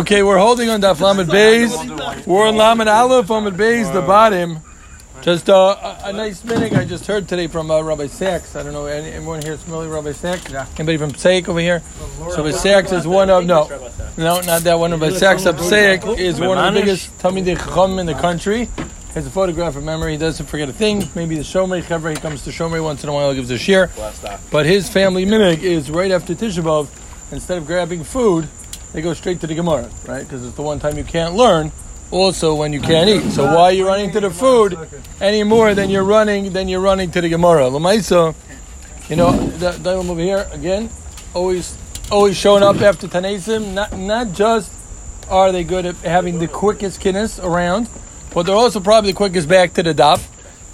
Okay, we're holding on Daf Lamed Beis. We're on Lamed Aleph, Lamed Beis, the bottom. Just a nice minute I just heard today from Rabbi Sachs. I don't know, anyone here is familiar with Rabbi Sachs? Yeah. Anybody from Psaik over here? So Rabbi Sachs is one of, no, not that one. Rabbi Sachs of Psaik is one of the biggest Talmidei Chacham in the country. Has a photograph of memory. He doesn't forget a thing. Maybe the Shomrei Chevra, he comes to Shomrei once in a while, gives a shir. But his family minig is right after Tisha B'Av, instead of grabbing food, they go straight to the Gemara, right? Because it's the one time you can't learn, also when you can't eat. So why are you running to the food any more than you're running to the Gemara? L'maisa, you know, that one over here, again, always showing up after Tanaisim. Not just are they good at having the quickest kinnis around, but they're also probably the quickest back to the daf.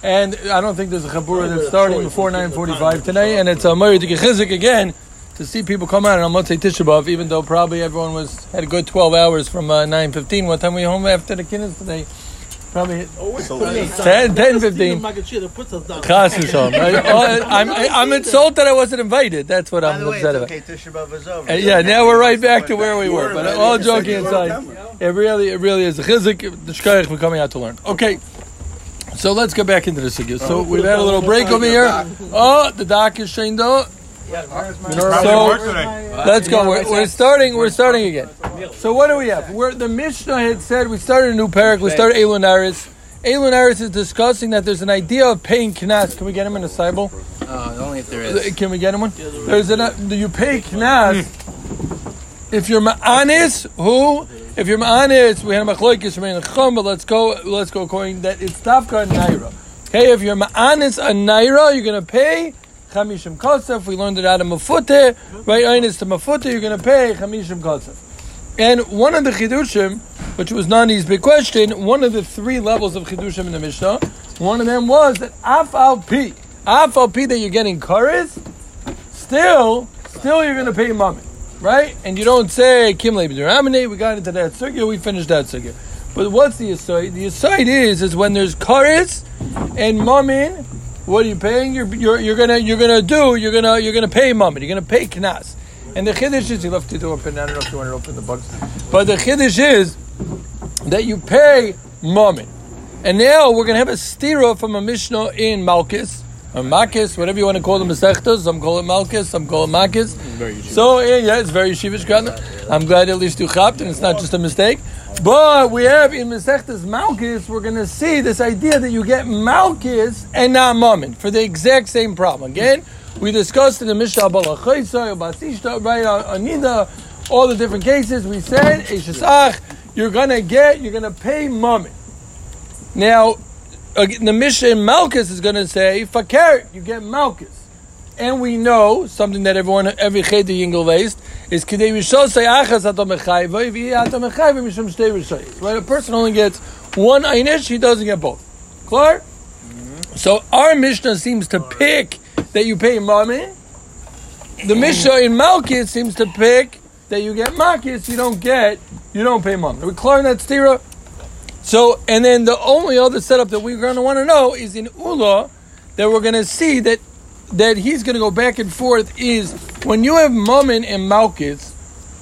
And I don't think there's a Chabura that's starting before 9:45 today. And it's a Ma'ir to Gechizik again to see people come out on Motzei Tisha B'Av, even though probably everyone had a good 12 hours from 9:15. What time were you home after the kinnus today? Probably 10:15. I'm insulted that I wasn't invited. That's what I'm upset about. Tisha B'Av is over. Yeah, now we're right back to where we were. But all joking aside, It really is. The chizik, the shkayach, we're coming out to learn. Okay, so let's go back into the sugya. So we've had a little break over here. Oh, the doc is Shendo. So let's go. We're starting again. So what do we have? The Mishnah had said we started a new parak. We started Eilun Aris. Eilun Aris is discussing that there's an idea of paying knas. Can we get him in a seibel? Only if there is. Can we get him one? You pay knas if you're ma'anis who. If you're ma'anis, we had a machloikis from Ein Chum, but let's go according that it's tafka naira. Okay, if you're ma'anis a naira, you're going to pay chamishim kosef. We learned it out of mafute, right? Einis to mafute, you're going to pay chamishim kosef. And one of the chidushim, which was Nani's big question, one of the three levels of chidushim in the Mishnah, one of them was that af al pi that you're getting kares, still you're going to pay mami. Right? And you don't say, Kim Leib Duramine, we got into that circuit, we finished that circuit. But what's the aside? The aside is when there's kares and mamin, what are you paying? You're gonna pay mamin, you're gonna pay knas. And the chiddush is, you left the door open, I don't know if you want to open the box. But the chiddush is that you pay mamin. And now we're gonna have a stira from a Mishnah in Malchus. Or Makis, whatever you want to call them, Masechtos. Some call it Malchus, some call it Makis. So, yeah, it's very yeshivish. I'm glad at least you chapped, and it's not just a mistake. But we have in Masechtos Malchus, we're going to see this idea that you get Malchus and not Mammon for the exact same problem. Again, we discussed in the Mishnah Balachaisa, Basishta, Anida, all the different cases. We said, Eshesach, you're going to pay Mammon. Now, the Mishnah in Malchus is going to say, Fakar, you get Malchus. And we know, something that every Cheder Yingel raised, is Kidei Rishos say, Achaz Atomechai, V'yi Atomechai, V'mishum Shtei Rishos. Right, a person only gets one Einish, he doesn't get both. Clear? Mm-hmm. So our Mishnah seems to pick that you pay Mami. The Mishnah in Malchus seems to pick that you get Malchus, you don't pay Mami. Are we clear on that, Stira? So, and then the only other setup that we're going to want to know is in Ula, that we're going to see that he's going to go back and forth is, when you have Mammon and Malchus,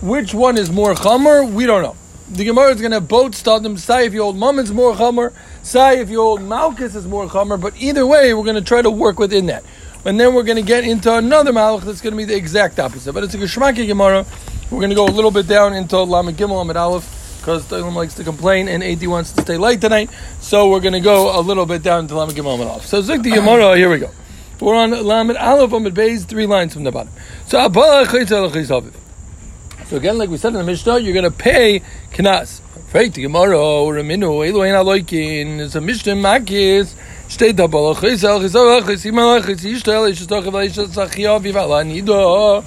which one is more Chamor? We don't know. The Gemara is going to both start them, say if your old Mammon is more Chamor, say if your old Malchus is more Chamor, but either way, we're going to try to work within that. And then we're going to get into another Malach that's going to be the exact opposite. But it's a Geshmaki Gemara. We're going to go a little bit down into Lamed Gimel, Lamed Aleph, because Talmud likes to complain and AD wants to stay late tonight. So we're going to go a little bit down to Lamed Gimel Aleph. So Zikti Gemara, here we go. We're on Lamed Aleph, Lamed Beis, three lines from the bottom. So again, like we said in the Mishnah, you're going to pay knas. Right, the Gemara, Raminu, Elohein Aloikin, it's a Mishnah Makis, Shtei Dabal, Chisel, Chisel, Chisimel, Chisishtel, Chisishtel, Chisishtel, Chisishtel,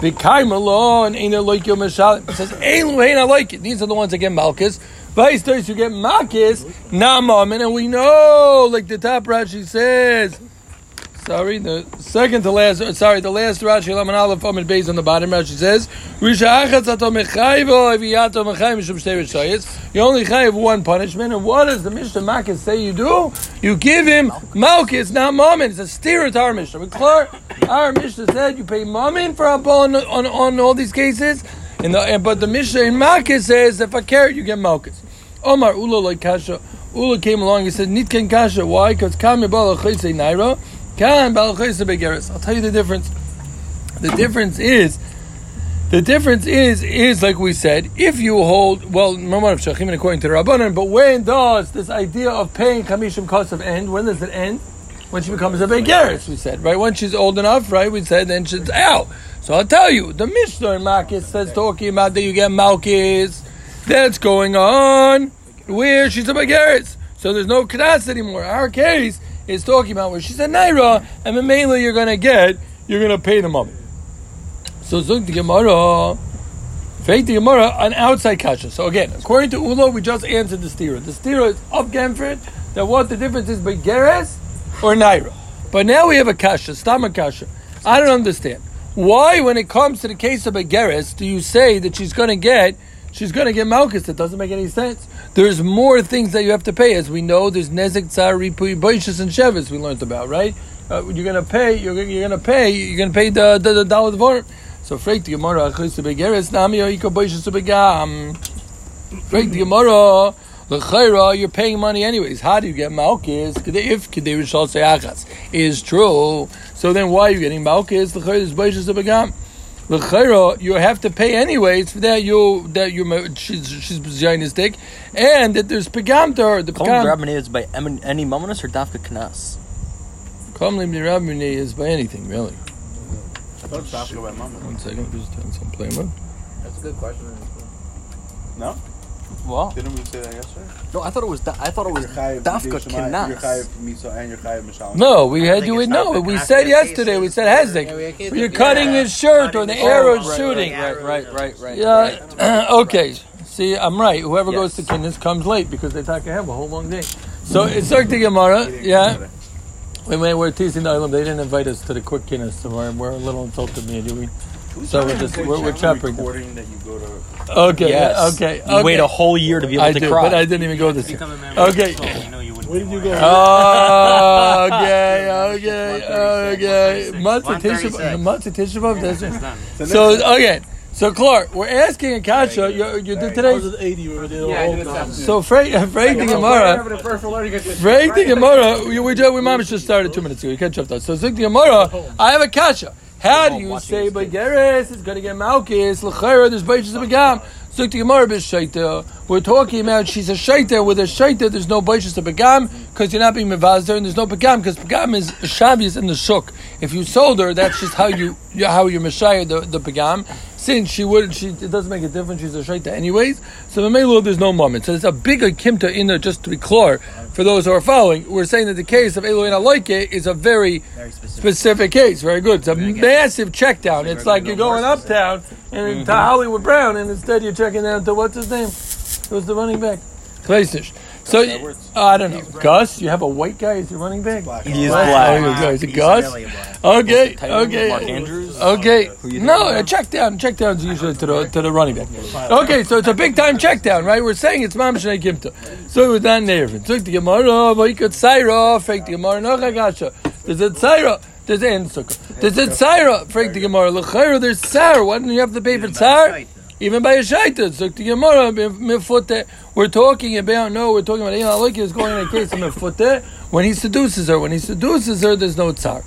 the Kaimalon ain't a loikyo Meshalim. It says, Elohein Aloikin. These are the ones that get Malchus. Vice versa, you get Malchus, not Mammon. And we know, like the top Rashi says, the last Rashi, Lamed Aleph, Lamed Beis on the bottom, Rashi says, you only have one punishment. And what does the Mishnah Malchus say you do? You give him Malchus, not Mammon. It's a steer to our Mishnah. Our Mishnah said you pay Mammon for Abba on all these cases, But the Mishnah in Makis says, if a carrot, you get Malkus. Omar Ula like Kasha. Ula came along and said, Nitken Kasha. Why? Because Kam Balachise Naira, Kam Balachise Begeris. I'll tell you the difference. The difference is like we said, if you hold, well, Mamar Shachim according to Rabbanan, but when does this idea of paying Kamishim Kasav end? When does it end? When she becomes a Begeris, we said, right? When she's old enough, right? We said, then she's out. So I'll tell you, the Mishnah in Makis says, talking about that you get Malkis, that's going on where she's a Begeris. So there's no Knas anymore. Our case is talking about where she's a Naira, and then mainly you're going to pay the mummy. So Zug the Gemara, Fake the Gemara, an outside kasha. So again, according to Ulo, we just answered the stira. The stira is of Gemfrit, that what the difference is Begeres or Naira. But now we have a kasha, Stama kasha. I don't understand. Why, when it comes to the case of Begeres, do you say that she's going to get Malkus? That doesn't make any sense. There's more things that you have to pay. As we know, there's Nezek, Tzar, Ripui, Boishas, and Shevis we learned about, right? You're going to pay the dollar for it. So Frek the Gemara, Achis to Begeres, Nami or Iko Boishes to Begam. Frek the Gemara, L'Chaira, you're paying money anyways. How do you get Malkis? If Kedei Rishal Seachas is true, so then why are you getting Malkis? L'Chaira is Boishes to Begam. L'Chaira, you have to pay anyways for that she's Zionistic, and that there's Begam to her. The Begam is by any Mamonos or Dafka Knas. Kamlim Nirabmini is by anything really. One second, just doing some plain one. That's a good question. No? Well, didn't we say that yesterday? No, I thought it was Dafka Knas. No, we had you in. No, we said yesterday. We said Hezek. You're cutting his shirt or the arrow shooting. Right. Yeah. Okay. See, I'm right. Whoever goes to Knas comes late because they talk to have a whole long day. So it's like the Gemara. Yeah. We're teasing the island. They didn't invite us to the quick Knas, so we're a little insulted. Me and you. So we're chappering. Okay. Yes. Okay. You wait a whole year to be able to cry. But I didn't even go this year. Okay. Where did you go? Oh, okay. Matzah Tisha B'Av. So okay. So Clark, we're asking a kasha. You did today. I was at 80. We were there all. So Frey the Gemara. Frey the Gemara. We might have just started 2 minutes ago. You catch up though. So Zuk the Gemara. I have a kasha. How do you say Begeres is going to get Malkis? L'chaira, there's Boishes of Begam. Zuk the Gemara b'shaita. We're talking about she's a shaita. With a shaita, there's no Boishes of Begam because you're not being mevazder, and there's no Begam because Begam is shavius in the shuk. If you sold her, that's just how you meshaya the Begam. Since it doesn't make a difference. She's a shaita anyways. So the Meilu, there's no moment. So there's a bigger kimta in there just to be clear for those who are following. We're saying that the case of Elu Enaloike is a very specific case. Very good. It's a massive check down. It's like you're going uptown and to Hollywood Brown, and instead you're checking down to what's his name? It was the running back. Kleisish. So I don't know. Gus, you have a white guy as your running back? He is black. Oh, is it Gus? Okay. Mark Andrews? Okay. No, a check down is usually to the running back. Okay, so it's a big time check down, right? We're saying it's Mam Shnei Gimta. So it was not Nervin. Took the Gemara, but he could Saira, fake the Gemara, no Chagasha. There's a Saira. There's an Sukkah. There's a Saira, fake the Gemara. L'chaira, there's Sar. Why don't you have to pay for Sar? Even by a shaitan, so the Gemara mefute. We're talking about Eina Loki is going in a case of mefute when he seduces her. When he seduces her, there's no tzar.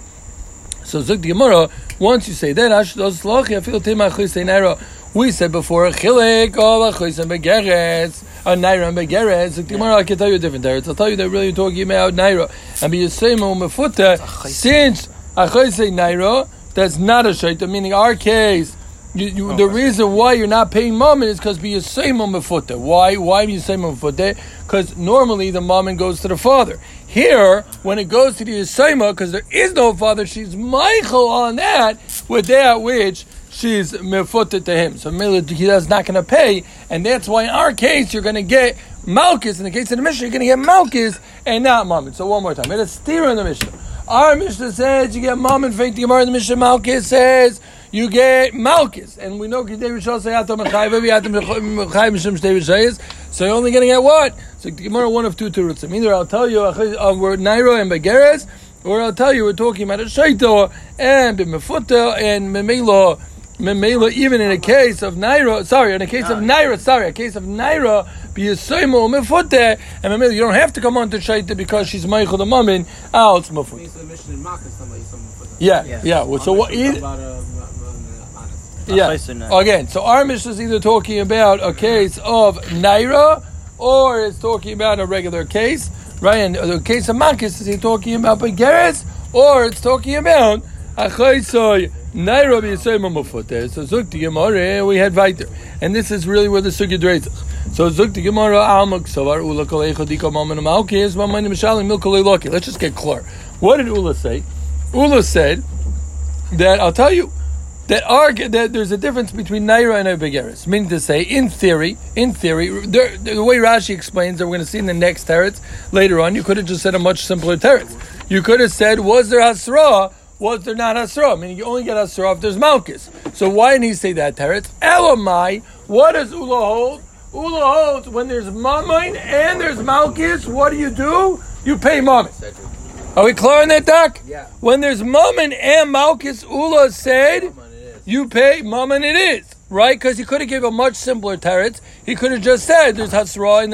So Zuk the Gemara. Once you say that, Ashdos Lochi, I feel Tema Chisei Naira. We said before a Chilik of a Chisei Begeres, a Naira Begeres. Zuk the Gemara. I can tell you a different there. I'll tell you that really you're talking about Naira and be Yisema mefute. Since a Chisei Naira, that's not a shaitan. Meaning our case. The reason why you're not paying mammon is because be yisayim mefuteh. Why be yisayim mefuteh? Because normally the mammon goes to the father. Here, when it goes to the yisayim, because there is no father, she's meichel on that with that which she's mefuteh to him. So he's not going to pay, and that's why in our case you're going to get malchus. In the case of the Mishnah, you're going to get malchus and not mammon. So one more time, it's steer in the Mishnah. Our Mishnah says you get mammon. The Gemara in the Mishnah malchus says. You get Malkus, and we know Kedei Rishal Seyatam Mechayva, V'yatam Mechayv Mishim Shtei Rishayis, so you're only going to get what? So Gemara one of two terutzim. Either I'll tell you we're Naira and Begeres, or I'll tell you we're talking about a Shaito, and B'mefutel, and Memelo, Memela, even in a case of Naira, a case of Naira, be a Soimo Mefute, and Memela, you don't have to come on to Shaita because she's Meichel the Mamin, out Mefute. Yeah. So what is. Yeah. Again, so our Mishnah is either talking about a case of Naira or it's talking about a regular case, right? And the case of Makis, is he talking about Begeres or it's talking about Achaisoy Naira B'Yisoy Mamofote? So Zuk to Gemara, we had Viter. And this is really where the Sugya dresses. So Zuk to Gemara, Almak Savar Ula Kalei Chodika Maman Malki is Maman Mishali Milkalei Loki. Let's just get clear. What did Ula say? Ula said that, I'll tell you, that there's a difference between Naira and Begeres. Meaning to say, in theory, the way Rashi explains that we're going to see in the next teretz later on, you could have just said a much simpler teretz. You could have said, was there Hasra? Was there not Hasra? Meaning you only get Hasra if there's Malkus. So why didn't he say that teretz? Elamai, what does Ula hold? Ula holds when there's Mammon and there's Malkus, what do? You pay Mammon. Are we clear on that, Doc? Yeah. When there's Mammon and Malkus, Ula said, you pay Mammon it is, right? Because he could have gave a much simpler teretz. He could have just said there's Hasra and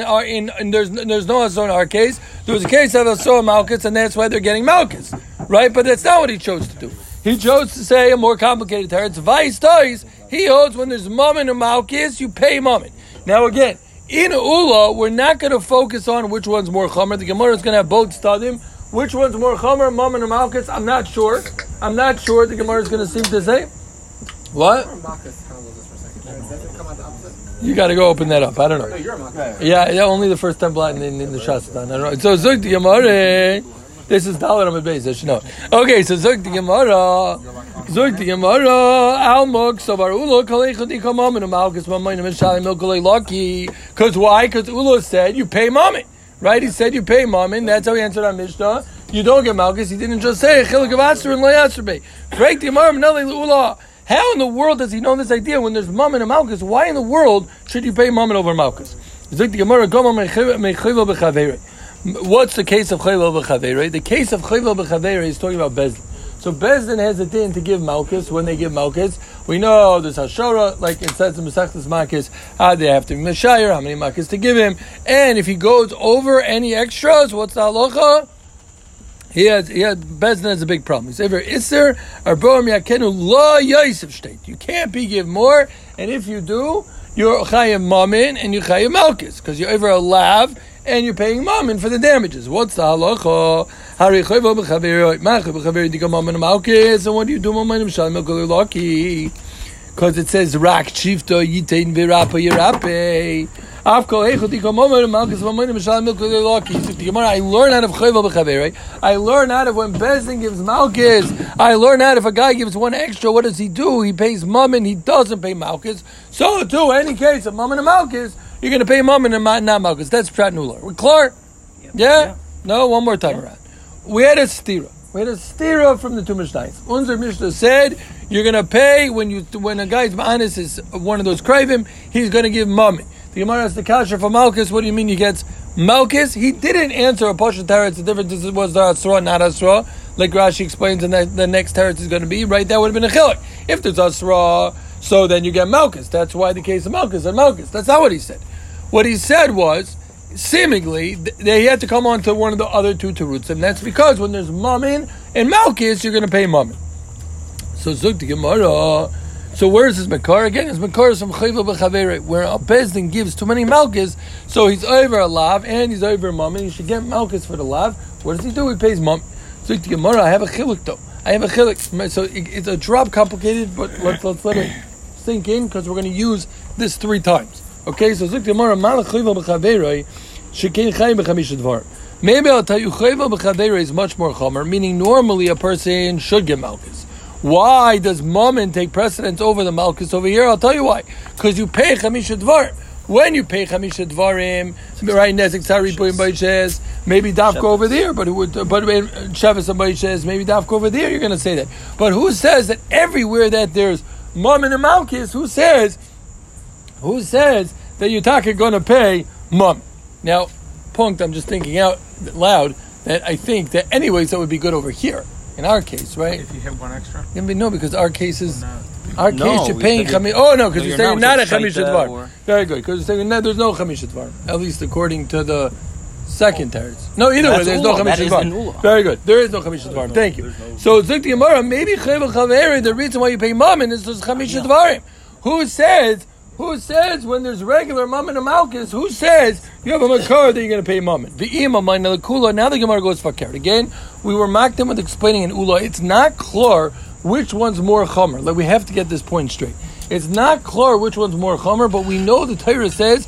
there's no Hasra in our case. There was a case of Hasra and Malkus, and that's why they're getting Malkus, right? But that's not what he chose to do. He chose to say a more complicated teretz. Vice tais, he holds when there's Mammon and Malkus, you pay Mammon. Now again, in Ula, we're not going to focus on which one's more Chomer. The Gemara is going to have both stadim. Which one's more Chomer, Mammon or Malkus? I'm not sure. The Gemara is going to seem to say. What? You got to go open that up. I don't know. No, you're a Malkus. Yeah, only the first 10 blind in the Shastan. I don't know. So Zug the Gemara. This is Dalet Amud Beis. I should know. Okay, so Zug the Gemara. Almok Savar Ula Kalei Chodika Mammon Malkus Mammon Mishali Milkalei Laki. Because why? Because Ula said you pay Mammon. Right? He said you pay Mammon. That's how he answered our Mishnah. You don't get Malkus. He didn't just say Chiluk of Asur and Layasur Bey. Break the Gemara. Nali Ula. How in the world does he know this idea when there's Mammon and Malkus? Why in the world should you pay Mammon over Malkus? What's the case of Chayvel b'Chaveri? The case of Chayvel b'Chaveri is talking about Bezdin. So Bezdin has a din to give Malkus when they give Malkus. We know there's Hashorah, like it says in Masechtas Makis, how they have to be Meshayr, how many Malkus to give him. And if he goes over any extras, what's the halacha? He had Bezdin has a big problem. He's ever Isser, Arboam Yakenu La Yosef State. You can't be give more, and if you do, you're Chayim Mammon and you're Chayim Malkus, because you're ever a lav and you're paying Mammon for the damages. What's the halacha? Hari Chayvo b'Chaveri, Ma'achav b'Chaveri Dika Mammon Malkus. And what do you do, Mammon Mshalem Elkolei Laki? Because it says Rak Chivto Yitein V'Rapa Yirapei. I learn out of Chayvel b'Chaveri. I learn out of when Bezdin gives Malkus. I learn out if a guy gives one extra, what does he do? He pays Mammon, he doesn't pay Malkus. So too, any case of Mammon and Malkus, you're going to pay Mammon and not Malkus. That's Pshat and Ula. We're clear? Yeah? No, one more time around. We had a stira from the two Mishnahs. Unser Mishnah said, you're going to pay when a guy's ma'anis is one of those krivim, he's going to give Mammon. The Gemara asked the kasher for Malkus. What do you mean he gets Malkus? He didn't answer a Pasha teretz. The difference is was there Asra, not Asra. Like Rashi explains, and the next teretz is going to be right. That would have been a chilek. If there's Asra, so then you get Malkus. That's why the case of Malkus and Malkus. That's not what he said. What he said was seemingly they had to come on to one of the other two terutzim, and that's because when there's Mammon and Malkus, you're going to pay Mammon. So Zug the Gemara. So where is his Makar? Again, his Makar is from Chayvel b'Chaveri, where a Bezdin gives too many Malkus, so he's over a Lav, and he's over a Mammon, and he should get Malkus for the Lav. What does he do? He pays Mammon. So the Gemara, I have a Chiluk. So it's a drop complicated, but let's let it sink in, because we're going to use this three times. Okay, so Zuk Gemara, Malach Chayvel b'Chaveri, Shekin Chayim b'Chamish Dvar. Maybe I'll tell you, Chayvel b'Chaveri is much more Chomer, meaning normally a person should get Malkus. Why does Mammon take precedence over the Malkus over here? I'll tell you why. Because you pay Chamisha Dvarim. When you pay Chamisha Dvarim, right? Nezek Tzari Puim Baishes, maybe Davko over there, but Shavis and Baishes, maybe Davko over there. You're going to say that. But who says that everywhere that there's Mammon and Malkus? Who says that you're going to pay Mammon? Now, Punkt, I'm just thinking out loud that I think that anyways that would be good over here. In our case, right? If you have one extra? No, because our case is Our case Japan coming. Oh no, because you're saying not a Chamisha Dvar. Very good, because you're saying there's no Chamisha Dvar. At least according to the second Teretz. No, either way, there's no Chamisha Dvar. Very good. There is no Chamisha Dvar. Thank you. So Zuk the Gemara, maybe Chayv Chaveri. The reason why you pay Mammon is there's Chamisha Dvarim. Who says when there's regular Mammon and Malchus? Who says you have a Makar that you're going to pay Mammon? Ve'ima mina l'kula. Now the Gemara goes fakir again. We were mocked them with explaining in Ula. It's not clear which one's more chomer. Like, we have to get this point straight. It's not clear which one's more chomer, but we know the Torah says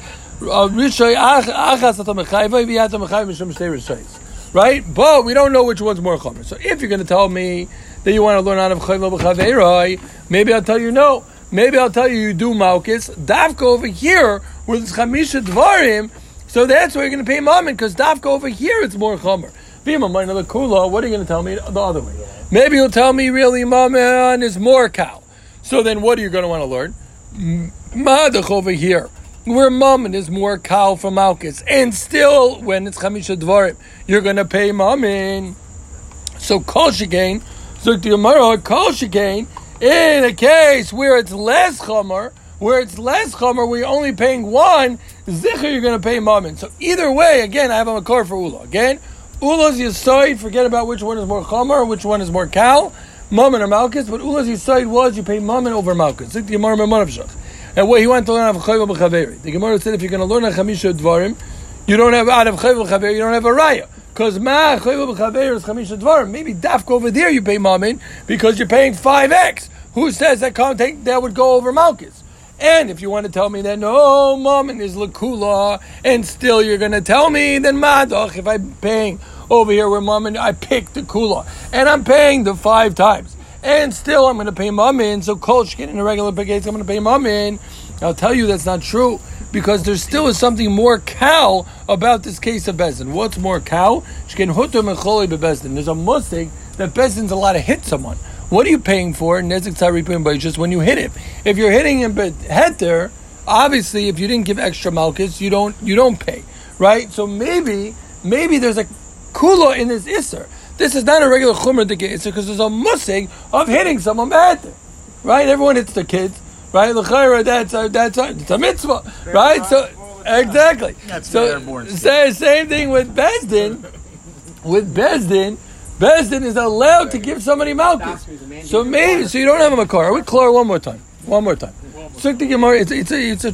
right? But we don't know which one's more chomer. So if you're going to tell me that you want to learn out of Chayva b'Chaveirai, maybe I'll tell you no. Maybe I'll tell you do Malkus. Dafka over here with Chamisha Dvarim, so that's where you're going to pay Mammon, because Dafka over here it's more chomer. Bima Maina the Kula, what are you going to tell me the other way? Maybe you'll tell me really Mammon is more cow. So then what are you going to want to learn? Madach over here, where Mammon is more cow from Malkus. And still, when it's Chamisha Dvarim, you're going to pay Mammon. So Kol Shekein, Zuk the Gemara, Kol Shekein, in a case where it's less chomer, we're only paying one, Zikr, you're going to pay Mammon. So either way, again, I have a makor for Ula. Again, Ula's Yisoid, forget about which one is more chomer or which one is more cow, Mammon or Malchus, but Ula's Yisoid was you pay Mammon over Malchus. And what he wanted to learn out of Chayva b'Chaveri. The Gemara said if you're going to learn a Chamisha Dvarim, you don't have out of Chayva b'Chaveri, you don't have a Raya. Because Ma Chayva b'Chaveri is Chamisha Dvarim. Maybe Dafka over there you pay Mammon because you're paying 5x. Who says that content that would go over Malchus? And if you want to tell me that no, Mammon is l'kula, and still you're going to tell me, then madach, if I'm paying over here where Mammon, I pick the kula, and I'm paying the 5 times, and still I'm going to pay Mammon, so Kol Shekein in a regular baguette, I'm going to pay Mammon. I'll tell you that's not true, because there still is something more cow about this case of Bezdin. What's more cow? Shken huter mecholi bebezdin. There's a musig that Bezdin's allowed to hit someone. What are you paying for? Nezek Tzarei Pim Baishas when you hit him. If you're hitting him but head there, obviously if you didn't give extra malchus, you don't pay. Right? So maybe there's a kula in this Isser. This is not a regular chumr to get Isser because there's a musig of hitting someone bad there. Right? Everyone hits their kids. Right? L'chayra, that's a mitzvah. Right? So exactly. That's so they're born. Same thing with Bezdin. Bezdin is allowed to give somebody malchus. So you don't have a makar. I would clear one more time. Zuk the Gemara, it's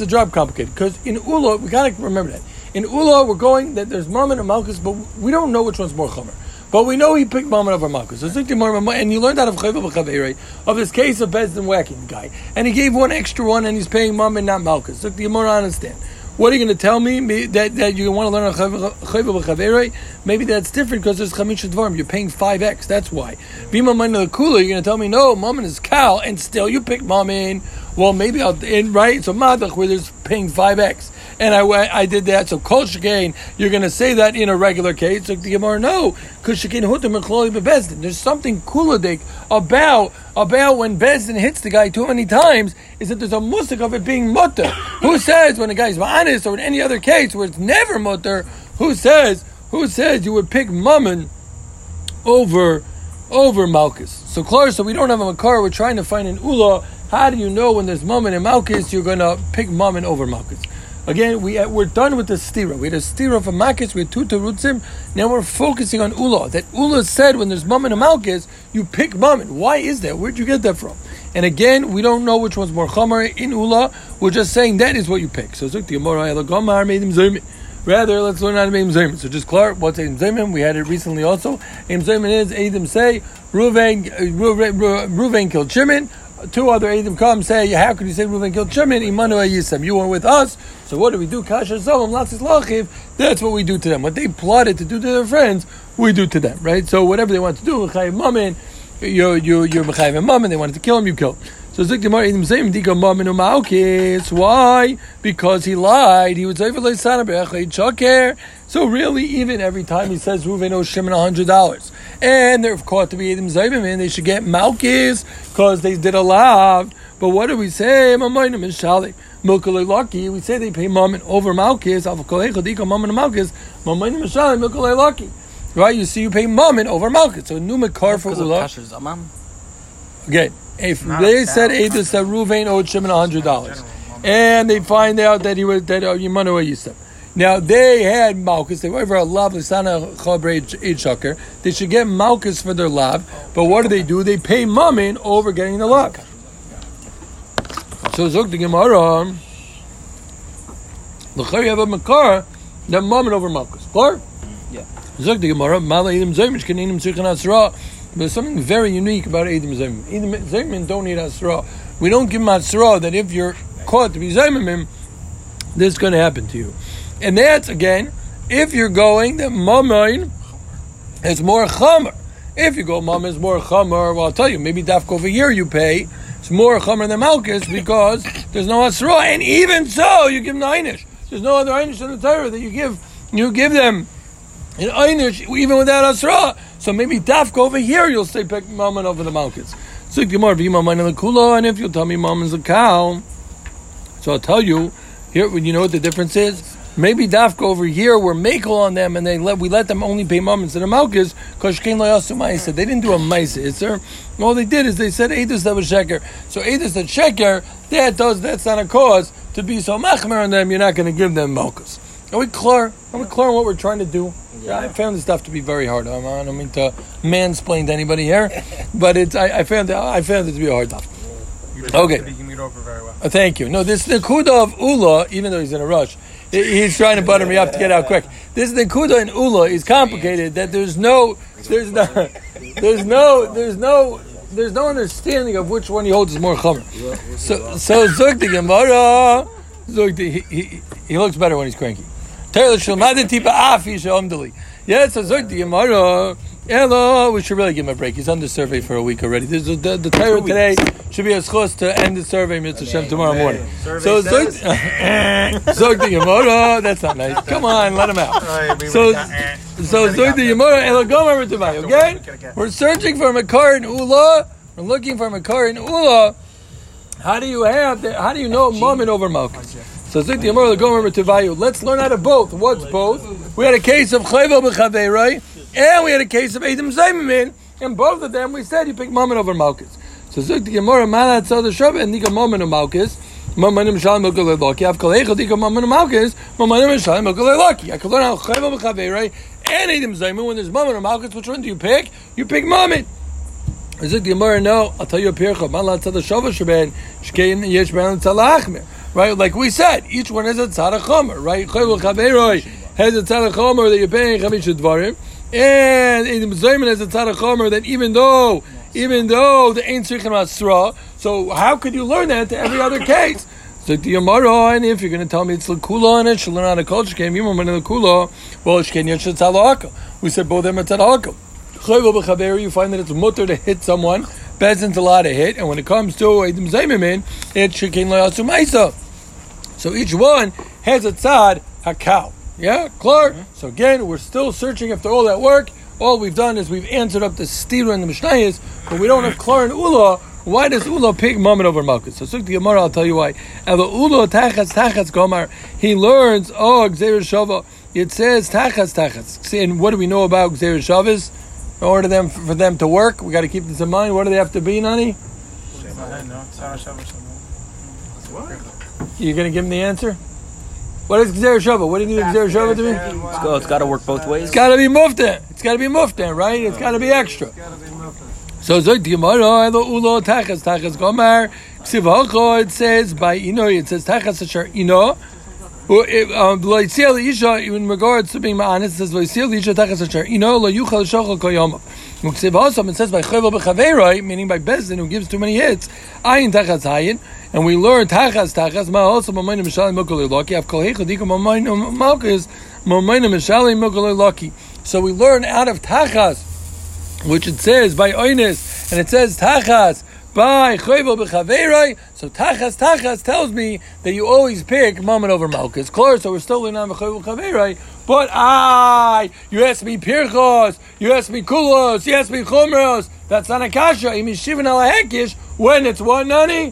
a drop complicated. Because in Ula, we got to remember that. In Ula, we're going that there's Mammon and malchus, but we don't know which one's more chomer. But we know he picked Mammon over malchus. So Zuk the Gemara, and you learned out of Chayva b'Chaveri, of this case of Bezdin whacking the guy. And he gave one extra one, and he's paying Mammon, not malchus. Zuk the Gemara, understand. What are you going to tell me that you want to learn on Chayva b'Chaveri? Maybe that's different because there's Chamisha Dvarim. You're paying 5x. That's why. Bima Mammon l'Kula, you're going to tell me, no, Mammon is cow, and still you pick Mammon. Well, maybe I'll, and right? So Madach, where there's paying 5x. And I did that. So Kol Shekein, you're going to say that in a regular case. So the Gemara, no. Because Shekein Hutam Mechloli beBezdin. There's something kuladik about when Bezdin hits the guy too many times, is that there's a musik of it being mutter. Who says when a guy's ma'anis or in any other case where it's never mutter, who says you would pick Mammon over Malchus? So Clarissa, so we don't have a makar. We're trying to find an Ula. How do you know when there's Mammon and Malchus, you're going to pick Mammon over Malchus? Again, we're done with the stira. We had a stira for Malchus, we had 2 terutzim. Now we're focusing on Ula. That Ula said when there's Mammon and Malchus, you pick Mammon. Why is that? Where'd you get that from? And again, we don't know which one's more chomer in Ula. We're just saying that is what you pick. So Zuk the Gemara, rather, let's learn how to make Mzayman. So just clear, what's Eidim Zayman? We had it recently also. Eidim Zayman is Eidim say, Reuven killed Shimon. 2 other Eidim come say, how could you say Reuven killed Shimon? Imanu Yisem, you were with us. So what do we do? Kasher Zalom, Latzis Lachiv. That's what we do to them. What they plotted to do to their friends, we do to them, right? So whatever they want to do, Mechayiv Mammon, you're Mechayiv Mammon, they wanted to kill him, you kill him. So Zuk Demar Eidim Zayman, Dika Mammon U'Malchus. Why? Because he lied. He would say, so really, even every time he says Reuven owes Shimon $100, and they're caught to be Eidim Zayman, man, they should get Malchus because they did a lot. But what do we say? We say they pay Mammon over Malchus. Right? You see, you pay Mammon over Malchus. So new makar for Ula. Again, If they said Eidah Saruvain owed Shimon $100, and they find out that he was that Yimanu Yisem. Now they had Malkus. They were for a lav l'sana chabre edshaker. They should get Malkus for their lav. But what do? They pay mammon over getting the lav. So Zok the Gemara, l'chari have a makar that mammon over Malkus. Clear? Yeah. Zok the Gemara, mala edim zaymish can edim tzurchan asra. There's something very unique about Eidim Zayman. Eidim Zayman don't need Asra. We don't give him Asra that if you're caught to be Zayman, this is going to happen to you. And that's, again, if you're going, that Mamain is more Chamar. If you go, Mamain is more Chamar, well, I'll tell you, maybe Dafka over here you pay, it's more Chamar than Malkus because there's no Asra. And even so, you give them the Einish. There's no other Einish in the Torah that you give. You give them an Einish even without Asra. So maybe Dafka over here, you'll say pick Mammon over the Malkus. So Gemara, and if you'll tell me Mammon's a cow, so I'll tell you, here, you know what the difference is? Maybe Dafka over here, we're makel on them, and we let them only pay Mammon instead of Malkus, because they didn't do a Maisa Isser. All they did is they said Eidos that was Sheker. So Eidos that Sheker, that's not a cause to be so Machmer on them, you're not going to give them Malkus. Are we clear on what we're trying to do? Yeah. I found this stuff to be very hard. I don't mean to mansplain to anybody here, but I found it to be a hard stuff. Okay. Speaking it over very well. Thank you. No, this is the Kuda of Ula, even though he's in a rush. He's trying to butter me up to get out quick. This is the Kuda in Ula is complicated that there's no understanding of which one he holds is more Chomer. So Zuk the Gemara. He looks better when he's cranky. Yeah, so Zog the Gemara. Hello, we should really give him a break. He's under survey for a week already. This is the Torah today should be a schos to end the survey, Mr. Shem, tomorrow morning. So Zog the Gemara. That's not nice. Come on, let him out. So Zog the Gemara. Hello, go to my. Okay, we're searching for a makar in Ula. We're looking for a makar in Ula. How do you know Mammon over Malkus? So Zuk the Gemara go over to Vayu. Let's learn out of both. What's both? We had a case of Chayvel b'Chaveray, and we had a case of Eidim Zayman, and both of them we said you pick Mammon over Malkus. So Zuk the Gemara Malat Tzad Hashem and Nika Mammon over Malkus. Mammonim Shalom Elgolei Laki. I've called Eichel Nika Mammon over Malkus. Mammonim Shalom Elgolei Laki. I can learn how Chayvel b'Chaveray and Eidim Zayman when there's Mammon over Malkus. Which one do you pick? You pick Mammon. Zuk the Gemara no. I'll tell you a pircha. Malat Tzad Hashem Shkein Yesh Malan Tzad Lachmer. Right, like we said, each one has a tzara chomer, right? Chayvel chaveroi has a tzara chomer that you're paying chamisha dvarim, and Eidim Zayman has a tzara chomer that even though the ain't tzrichim asra, so how could you learn that to every other case? So the Yomara, and if you're going to tell me it's l'kula and it should learn how to call shkem yimamana l'kula, well shkem yachad tzalaka. We said both of them are tzalaka. Chayvel b'chaveroi, you find that it's mutter to hit someone. Bezin's a lot of hit, and when it comes to Eidim Zayman, it's Shekin Layasu Maisa. So each one has a tzad, a cow. Yeah, Clark? Mm-hmm. So again, we're still searching after all that work. All we've done is we've answered up the stira and the mishnayos, but we don't have Clar and Ula. Why does Ula pick Mammon over Malkus? So Sukti Gemara, I'll tell you why. Ula tachas gomar. He learns, Gzeir Shava. It says tachas. See, and what do we know about Gzeir Shavas? In order for them to work, we got to keep this in mind. What do they have to be, Nani? What? You're going to give them the answer? What is Gzeir Shava? What do you need Gzeir Shava to be? It's got to work both ways. It's got to be muftin. It's got to be muftin, right? It's got to be extra. So Zog the Gemara, Ulo tachas gomar ksiv halcho. It says by ino. It says tachas asher ino. In regards to being ma'anis, it says, it says by Chayvel b'Chaveray, meaning by Bezdin, who gives too many hits, Ayin Tachas Hayin, and we learn Tachas, Ma'alsa Mamayna Mishalim Mokolei Laki, Avkol Heichel Dika Mamayna Malkus, Mamayna Mishalim Mokolei Laki. So we learn out of Tachas, which it says by Oynis, and it says Tachas, by Chayvel b'Chaveray, so Tachas tells me that you always pick Mammon over Malkus. Clear, so we're still learning on Chayvel b'Chaveray, but you asked me Pirchos, you asked me Kulos, you asked me Chumros, that's not a kasha. It means Shivin ala Hekish, when it's one nani?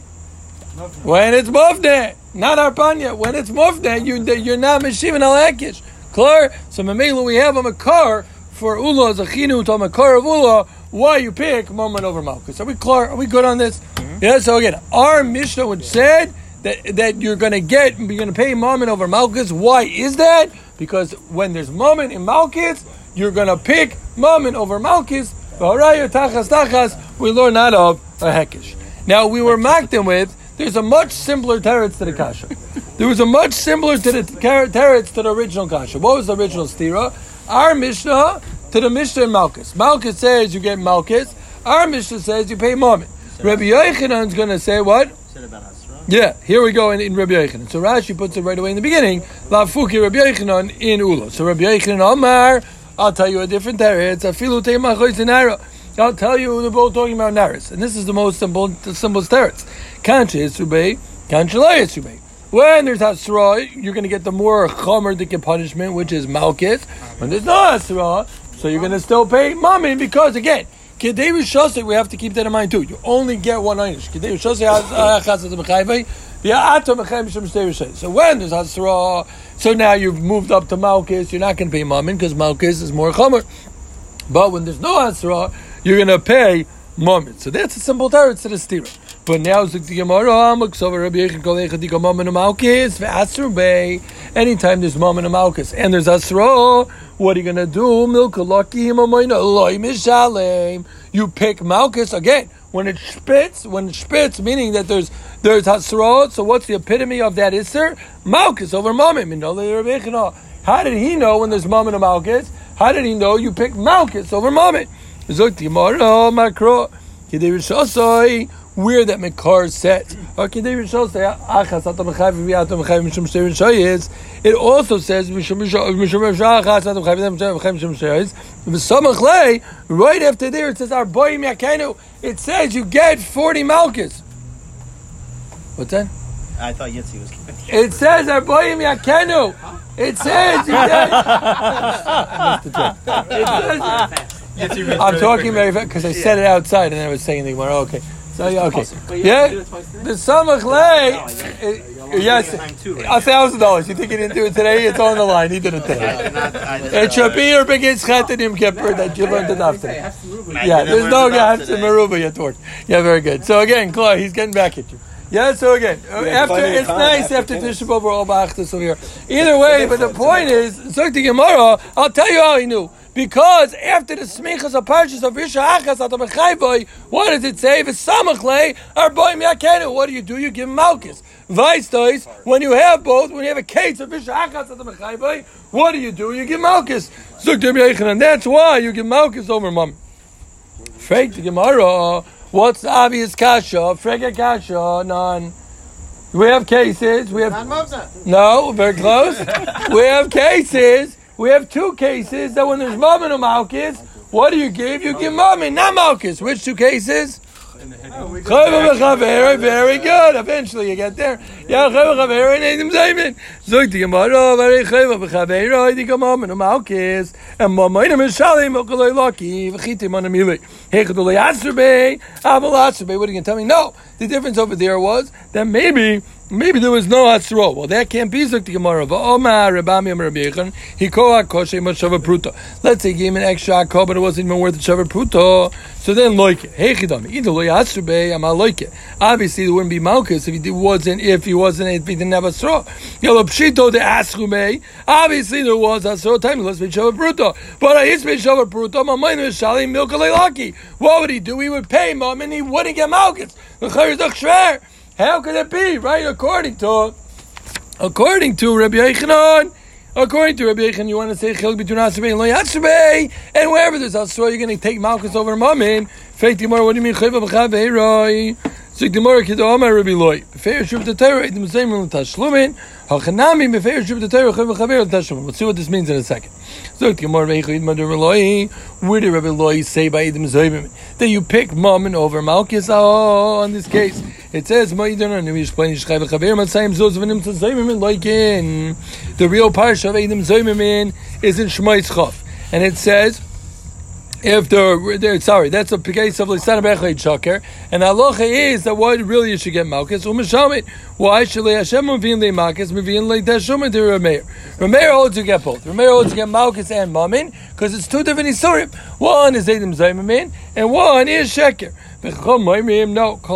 When it's Mufneh, not Arpanya, when it's Mufneh, you're not Meshivin ala Hekish. Clear, so Mamela, we have a Makar for Ula, Zachinu, to Makar of Ula, why you pick Mammon over Malkus? Are we clear? Are we good on this? Yeah, so again, our Mishnah would said that you're going to get, you're going to pay Mammon over Malchus. Why is that? Because when there's Mammon in Malchus, you're going to pick Mammon over Malchus. We learn out of a Hekesh. Now, we were mocked them with, there's a much simpler teretz to the kasha. There was a much simpler teretz to the original kasha. What was the original stira? Our Mishnah to the Mishnah in Malchus. Malchus says you get Malchus. Our Mishnah says you pay Mammon. Rabbi Yochanan is going to say what? Yeah, here we go in Rabbi Yochanan. So Rashi puts it right away in the beginning. La fuki Rabbi Yochanan in Ula. So Rabbi Yochanan Omar, I'll tell you a different teretz. Afilu teimach hoizinara. I'll tell you, they're both talking about Naris. And this is the most simple, the simplest teretz. Kancha Yisubei, Kancha Lai Yisubei. When there's Hasra, you're going to get the more Chomerdik punishment, which is Malkis. When there's no Hasra, so you're going to still pay Mammon, because again, Kedei Rishosei, we have to keep that in mind too. You only get one einish. Kedei Rishosei Achaz Mechayvei, V'Ata Mechayvei Shem Shtei Rishosei. So when there's Hasra, so now you've moved up to Malkis, you're not going to pay Mammon, because Malkis is more Chomer. But when there's no Hasra, you're going to pay Mammon. So that's a simple teretz to the stira. But now, anytime there's Mammon and Malchus and there's Asro, what are you going to do? You pick Malchus again. When it spits, meaning that there's Asro, so what's the epitome of that iser? Malchus over Mammon. How did he know when there's Mammon and Malchus? How did he know you pick Malchus over Mammon? Where that Makar says, it also says, right after there it says, you get 40 Malchus. What's that? I thought Yitzi was keeping it. It says, Arboim Yakenu. It says, I'm talking very fast because I said it outside and I was saying the Gemara. Okay. So, yeah, okay. Yeah? The Samach Lei. Yes. $1,000. You think he didn't do it today? It's on the line. He did it today. It should be your biggest chet in Yom Kippur that you learned enough today. Yeah, there's no Hafs and Meruba yet to work. Yeah, very good. So, again, Chloe, he's getting back at you. Yeah, so again, after it's nice after Tisha B'Av over all Ba'achtas over here. Either way, but the point is, Zokti Gemara, I'll tell you how he knew. Because after the Smichas of Parshas of Yisha Achas Ata B'Chayvoi, what does it say? V'samachlei Arboim Yakenu. What do? You give Malchus. Vaistois, when you have both, when you have a case of Yisha Achas Ata B'Chayvoi, what do? You give Malchus. Zokti B'Yechon, and that's why you give Malchus over Mom. Freg to Gemara. What's the obvious kasha? Frega kasha, none. We have cases. We have no, very close. We have cases. We have two cases that when there's Mammon and Malchus, what do you give? You give Mammon, not Malchus. Which two cases? Very good. Eventually you get there. Yeah, what are you going to tell me? No. The difference over there was that maybe there was no Hasro. Well, that can't be Zukti Gemara. Let's say he gave an extra Akko, but it wasn't even worth the Shavar Pruto. So then like it. Obviously, there wouldn't be Malchus if he didn't have Hasro. Obviously, there was Hasro time. Let's be Shavar Pruto. But I his Shavar Pruto. What would he do? He would pay Mom and he wouldn't get Malchus. How could it be? Right? According to Rabbi Yochanan, you want to say Chiluk between Asrei and Lo Yatsrei, and wherever there's Asrei, you're going to take Malchus over Mammon. Fake Timor, what do you mean? Chayva b'chav eiroi. Zik Timor kido amar Rabbi Loi. B'feir shuv the Torah item zeim l'tashlumin. Hachanami b'feir shuv the Torah chayva b'chav eiroi l'tashlumin. Let's see what this means in a second. Zik Timor v'echid madur Loi. Where did Rabbi Loi say by item zeim that you pick Mammon over Malchus? Oh, in this case. It says, the real parsha of Eidim Zoymimin is in Shmoyz Chof. And it says, that's a case of Lisan Bechleid Shaker. And halacha is that what really you should get Malchus. Why should Hashem Muvin Le Malchus, Muvin Le Teshumim to Rameir? Rameir holds you get both. Rameir holds you get Malchus and Mammon, because it's two different Yisurim. One is Eidim Zoymimin, and one is Sheker. No, Kol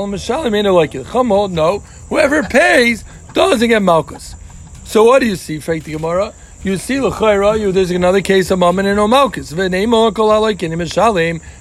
Mishalim ain't like it. Chamol, no. Whoever pays doesn't get Malkus. So what do you see, Frek the Gemara? You see, there's another case of Mammon and Malkus.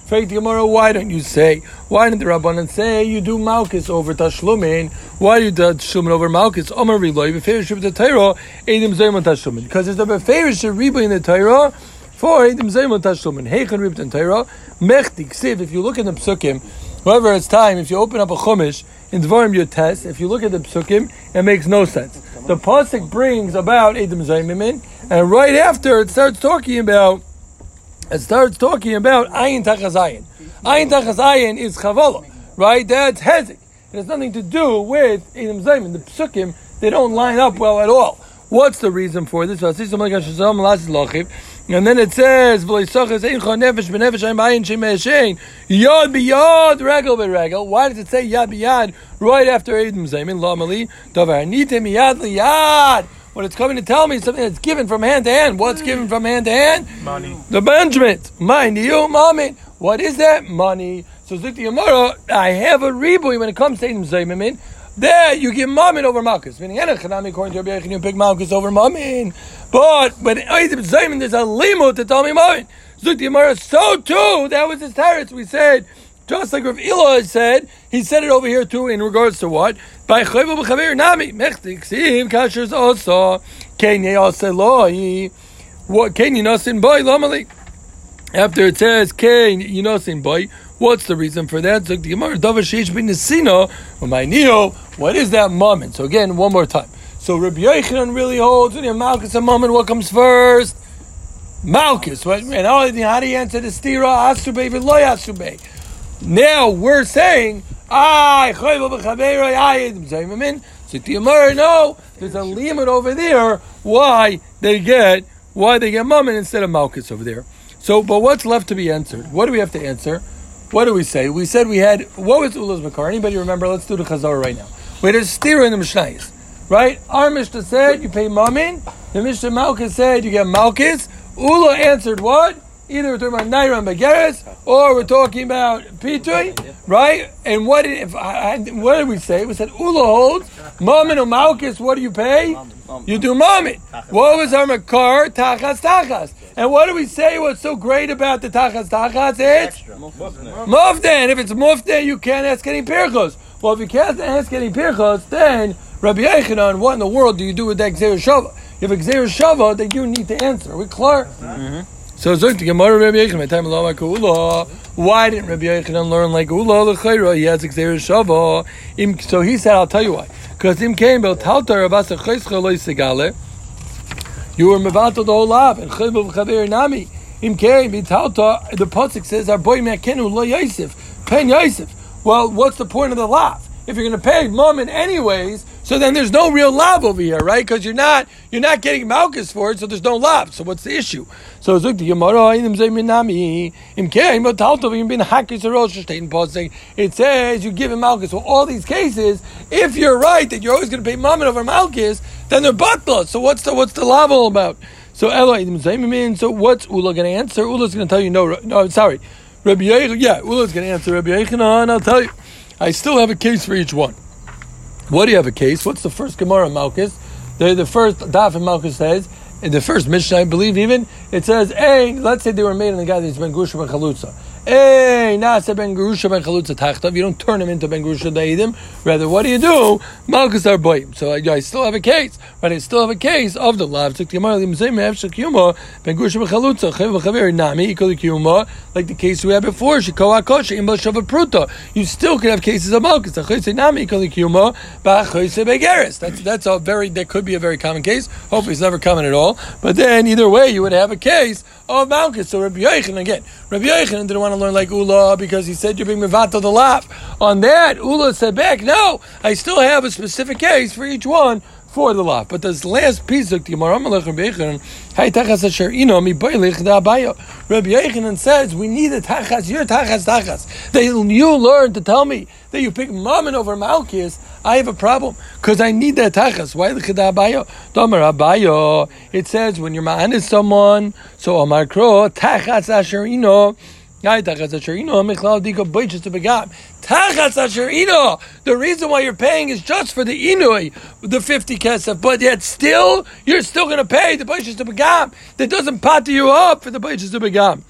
Frek the Gemara, why don't you say, why didn't the Rabbanan say you do Malkus over Tashlumin? Why do you do Tashlumin over Malkus? Omar Riloi, Beferishib the Torah, Edim Zayman Tashlumin. Because there's a Beferishib Rebbe in the Torah for Edim Zayman Tashlumin. Heichan Rebbe in Torah, Mechti, Ksiv, if you look at the Psukim, whenever it's time, if you open up a Chumash, in Dvarim you test, if you look at the Psukim, it makes no sense. The Pasuk brings about Edom Zaymimin, and right after it starts talking about Ayin Tachazayin. Ayin Tachazayin is Chavala, right? That's Hezek. It has nothing to do with Edom Zaymin. The Psukim, they don't line up well at all. What's the reason for this? And then it says, Yod be yod, regel be regel. Why does it say yad be yad right after Edom Zaymin? What it's coming to tell me is something that's given from hand to hand. What's given from hand to hand? Money. The management. Mind you, mommy. What is that? Money. So Zikti Yomara, I have a reboy when it comes to Edom Zaymin. There you give Mamin over Malkus. Meaning, according to Rabbi Yechon, you pick Malkus over Mamin. But when Edom Zaymin, there's a limud to tell me Mamin. Zukti Yomara, so too, that was his terrorist. We said, just like Rav Ila said, he said it over here too in regards to what? By Chayvah B'Chaver Nami, Mechti Ksim, Kashers also, Kenye Aseloi, what Ken Yinosin Boy, Lomali. After it says, Ken Yinosin Boy, what's the reason for that? Zukti Yomara, Davashish Bin Nesino, my Neo, what is that moment? So again, one more time. So Rabbi Yochanan really holds in Malkus and Mammon, what comes first? Malkus, right? And how do you answer the stira? Asubay v'loy asubay. Now we're saying, no, there's a limit over there. Why they get Mammon instead of Malkus over there? So, but what's left to be answered? What do we have to answer? What do we say? We said we had, what was Ula's Makar? Anybody remember? Let's do the Chazara right now. We had a stira in the Mishnayos, right? Our Mishnah said you pay Mammon. The Mishnah Malkus said you get Malkus. Ula answered what? Either we're talking about Naira and Begeres, or we're talking about Pitui, right? And what did we say? We said, Ula holds, Mammon or Malkus, what do you pay? You do Mammon. What was our Makar? Tachas. And what do we say? What's so great about the Tachas? It's Mufdan. If it's Mufdan, you can't ask any Pirchos. Well, if you can't ask any Pirchos, then Rabbi Yochanan, what in the world do you do with that Gzeir Shava? You have a Gzeir Shava that you need to answer. We're clear? Mm-hmm. So Zuk to Gemara Rabbi Yochanan, time of like Ula. Why didn't Rabbi Yochanan learn like Ula L'chayra? He has Gzeir Shava. So he said, I'll tell you why. Because him came about Taltar Abasa Chayschal Lo Segale. You were mevatel the whole lab and Chayvul Chaver Nami. Him came Taltar. The pasuk says, "Our boy Mekenu Lo Yosef Pen Yosef." Well, what's the point of the lab? If you're going to pay Mammon anyways, so then there's no real lav over here, right? Because you're not getting Malkus for it, so there's no lav. So what's the issue? So Zukti Yomara Inim Zayminami Imkeim Otaltovim Bin Hakis Rosh Hashanah Posting. It says you give him Malkus. So all these cases, if you're right that you're always going to pay Mammon over Malkus, then they're batla. So what's the lav all about? So Elo Inim Zaymin. So what's Ula going to answer? Ula's going to tell you no. Sorry, Rabbi Yochanan. Yeah, Ula's going to answer Rabbi Yochanan. I'll tell you. I still have a case for each one. What do you have a case? What's the first Gemara in Malkus? The first Daf in Malkus says, in the first Mishnah, I believe even, it says, hey, let's say they were made in the guy that's Ben Gurusha Ben Chalutza. Hey, Nasa Ben Gurusha Ben Chalutza Tachtav. You don't turn him into Ben Gurusha Daidim. Rather, what do? Malkus Arboim. So I still have a case. Right? I still have a case of the Lav. Like the case we had before. Shikoa Kosha, Imbal Shava Pruta. You still could have cases of Malkus. That's a very, that could be a very common case. Hopefully it's never common at all. But then, either way, you would have a case of Malkus. So Rabbi Yochanan again. Rabbi Yochanan didn't want to learn like Ula because he said you're being mevatel the lap. On that, Ula said back, no, I still have a specific case for each one for the lap. But this last piece of the Gemara, Rabbi Yochanan says, we need a tachas, your tachas. That you learn to tell me that you pick Mammon over Malkus, I have a problem because I need that tachas. Why the chida abayo? Damar abayo. It says when you're ma'anis someone, so amar kro tachas asher ino. The reason why you're paying is just for the inui, the 50 kesef, but yet still, you're still going to pay the beiches to begam. That doesn't pot you up for the beiches to begam.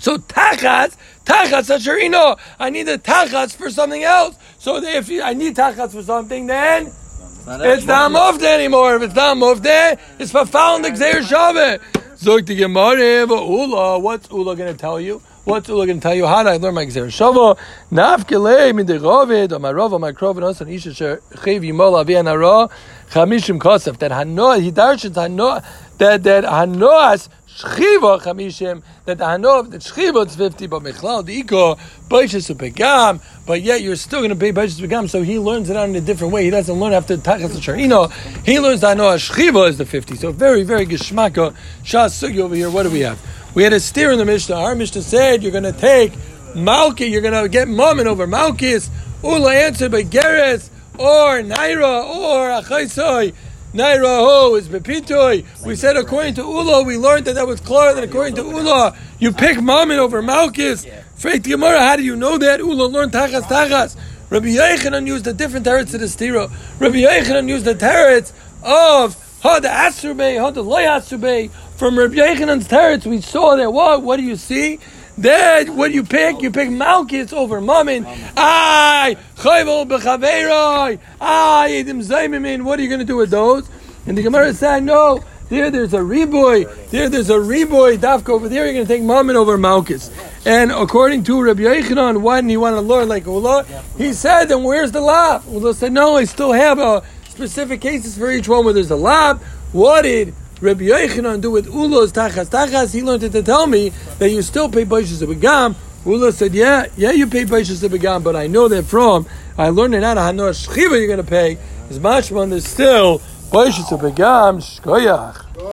So tachas asherino, I need the tachas for something else. So if I need tachas for something, then it's not mofte anymore. If it's not mofte, it's profound exer shaveh. Zog the Gemara, Ula, what's Ula going to tell you? What's Ula going to tell you? How did I learn my Gzer Shavo? Nafkelei min de Rovid, or my Rov, or my Krovid, or an Isha Sher Chiv Yimola Vianaro, Chamishim Kosef. That Hanoah, he darshens Hanoah, that Hanoah's Shchiva Chamishim, that the Hanoah, that Shchiva's 50, but Mechlau, the Iko, Baishas Upegam, but yet you're still going to pay Baishas Upegam, so he learns it out in a different way. He doesn't learn after Tachas Sharino. He learns that Hanoah Shchiva is the 50. So very, very Geshmaka. Shah Sugi over here, what do we have? We had a steer in the Mishnah. Our Mishnah said, you're going to take Malki, you're going to get Mammon over Malkis. Ula answered by Geres, or Naira, or Achaisoi. Naira ho is Bepitoi. We said according to Ula, we learned that was clear, that according to Ula, you pick Mammon over Malkis. Freit Gemara, how do you know that? Ula learned Tachas. Rabbi Yechanan used a different teretz to the stira. Rabbi Yechanan used the teretz of Had Asubay, Had Loy Asubay. From Rabbi Yechanan's teretz, we saw that what? What do you see? That what you pick? You pick Malkis over Mammon. Ay, Chayvol B'chaveiroi. Ay, Edim Zaymimin. What are you going to do with those? And the Gemara said, no. There's a reboy. There's a reboy. Dafka over there. You're going to take Mammon over Malkis. And according to Rabbi Yechanan, why didn't he want to learn like Ula? He said, then where's the lab? Ula said, no, I still have specific cases for each one where there's a lab. What did Rabbi Yochanan do with Ula's tachas? He learned it to tell me that you still pay b'shus abigam. Ula said, yeah, you pay b'shus abigam, but I know that I learned it out of Hanoah Shchiva you're going to pay. As much one, there's still b'shus abigam shkoyach.